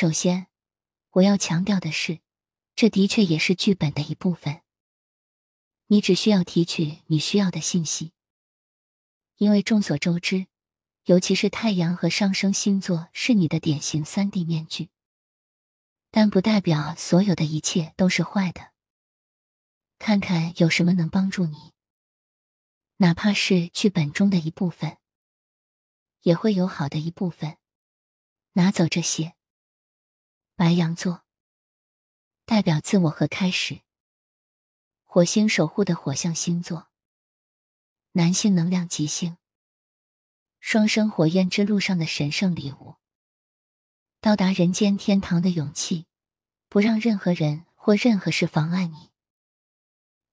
首先，我要强调的是，这的确也是剧本的一部分。你只需要提取你需要的信息。因为众所周知，尤其是太阳和上升星座是你的典型 3D 面具。但不代表所有的一切都是坏的。看看有什么能帮助你。哪怕是剧本中的一部分，也会有好的一部分。拿走这些。白羊座代表自我和开始。火星守护的火象星座，男性能量极性，双生火焰之路上的神圣礼物，到达人间天堂的勇气，不让任何人或任何事妨碍你。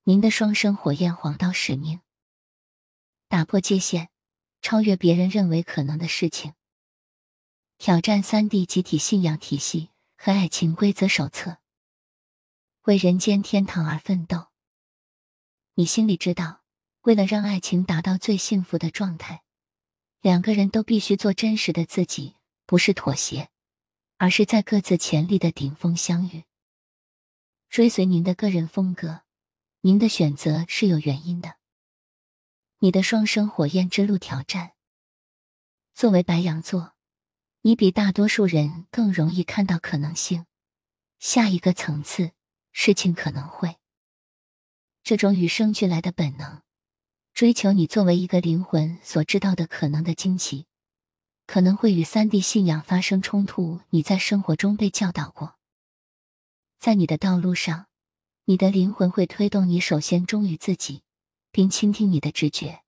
您的双生火焰黄道使命，打破界限，超越别人认为可能的事情，挑战 3D 集体信仰体系和爱情规则手册，为人间天堂而奋斗。你心里知道，为了让爱情达到最幸福的状态，两个人都必须做真实的自己，不是妥协，而是在各自潜力的顶峰相遇。追随您的个人风格，您的选择是有原因的。你的双生火焰之路挑战。作为白羊座，你比大多数人更容易看到可能性。下一个层次，事情可能会。这种与生俱来的本能，追求你作为一个灵魂所知道的可能的惊奇，可能会与 3D 信仰发生冲突。你在生活中被教导过，在你的道路上，你的灵魂会推动你首先忠于自己，并倾听你的直觉。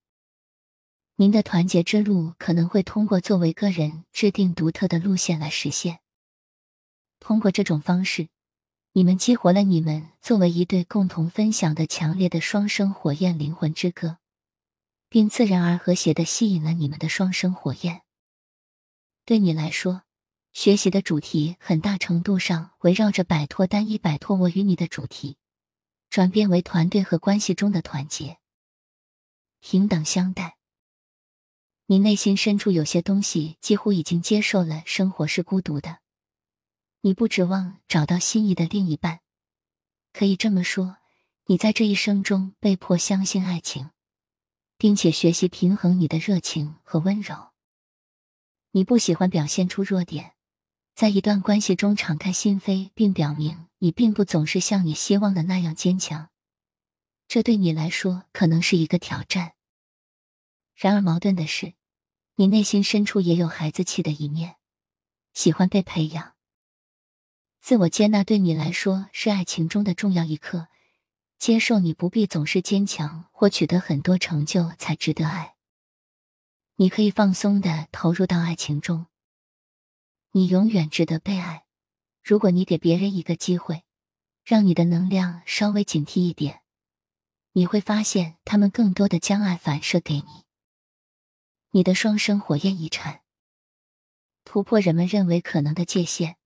您的团结之路可能会通过作为个人制定独特的路线来实现。通过这种方式，你们激活了你们作为一对共同分享的强烈的双生火焰灵魂之歌，并自然而和谐地吸引了你们的双生火焰。对你来说，学习的主题很大程度上围绕着摆脱单一、摆脱我与你的主题，转变为团队和关系中的团结、平等相待。你内心深处有些东西几乎已经接受了生活是孤独的。你不指望找到心仪的另一半，可以这么说，你在这一生中被迫相信爱情，并且学习平衡你的热情和温柔。你不喜欢表现出弱点，在一段关系中敞开心扉，并表明你并不总是像你希望的那样坚强。这对你来说可能是一个挑战。然而矛盾的是，你内心深处也有孩子气的一面，喜欢被培养。自我接纳对你来说是爱情中的重要一课，接受你不必总是坚强或取得很多成就才值得爱。你可以放松地投入到爱情中。你永远值得被爱，如果你给别人一个机会，让你的能量稍微警惕一点，你会发现他们更多的将爱反射给你。你的双生火焰遗产，突破人们认为可能的界限，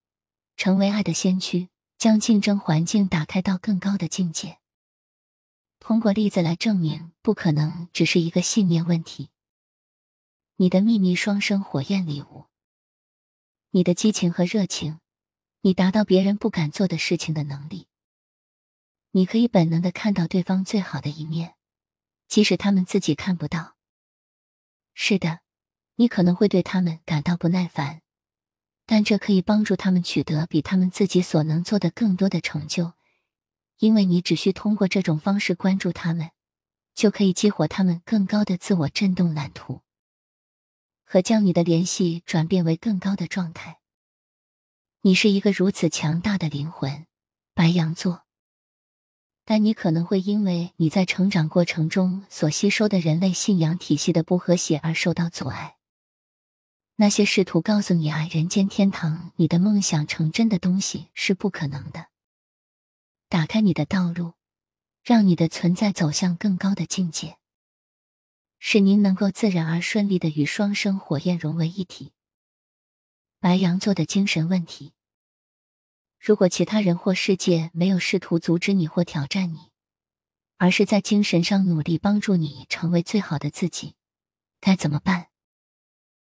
成为爱的先驱，将竞争环境打开到更高的境界。通过例子来证明不可能只是一个信念问题。你的秘密双生火焰礼物，你的激情和热情，你达到别人不敢做的事情的能力。你可以本能地看到对方最好的一面，即使他们自己看不到。是的，你可能会对他们感到不耐烦，但这可以帮助他们取得比他们自己所能做的更多的成就，因为你只需通过这种方式关注他们，就可以激活他们更高的自我振动蓝图，和将你的联系转变为更高的状态。你是一个如此强大的灵魂，白羊座，但你可能会因为你在成长过程中所吸收的人类信仰体系的不和谐而受到阻碍。那些试图告诉你爱人间天堂，你的梦想成真的东西是不可能的。打开你的道路，让你的存在走向更高的境界，使您能够自然而顺利地与双生火焰融为一体。白羊座的精神问题，如果其他人或世界没有试图阻止你或挑战你，而是在精神上努力帮助你成为最好的自己，该怎么办？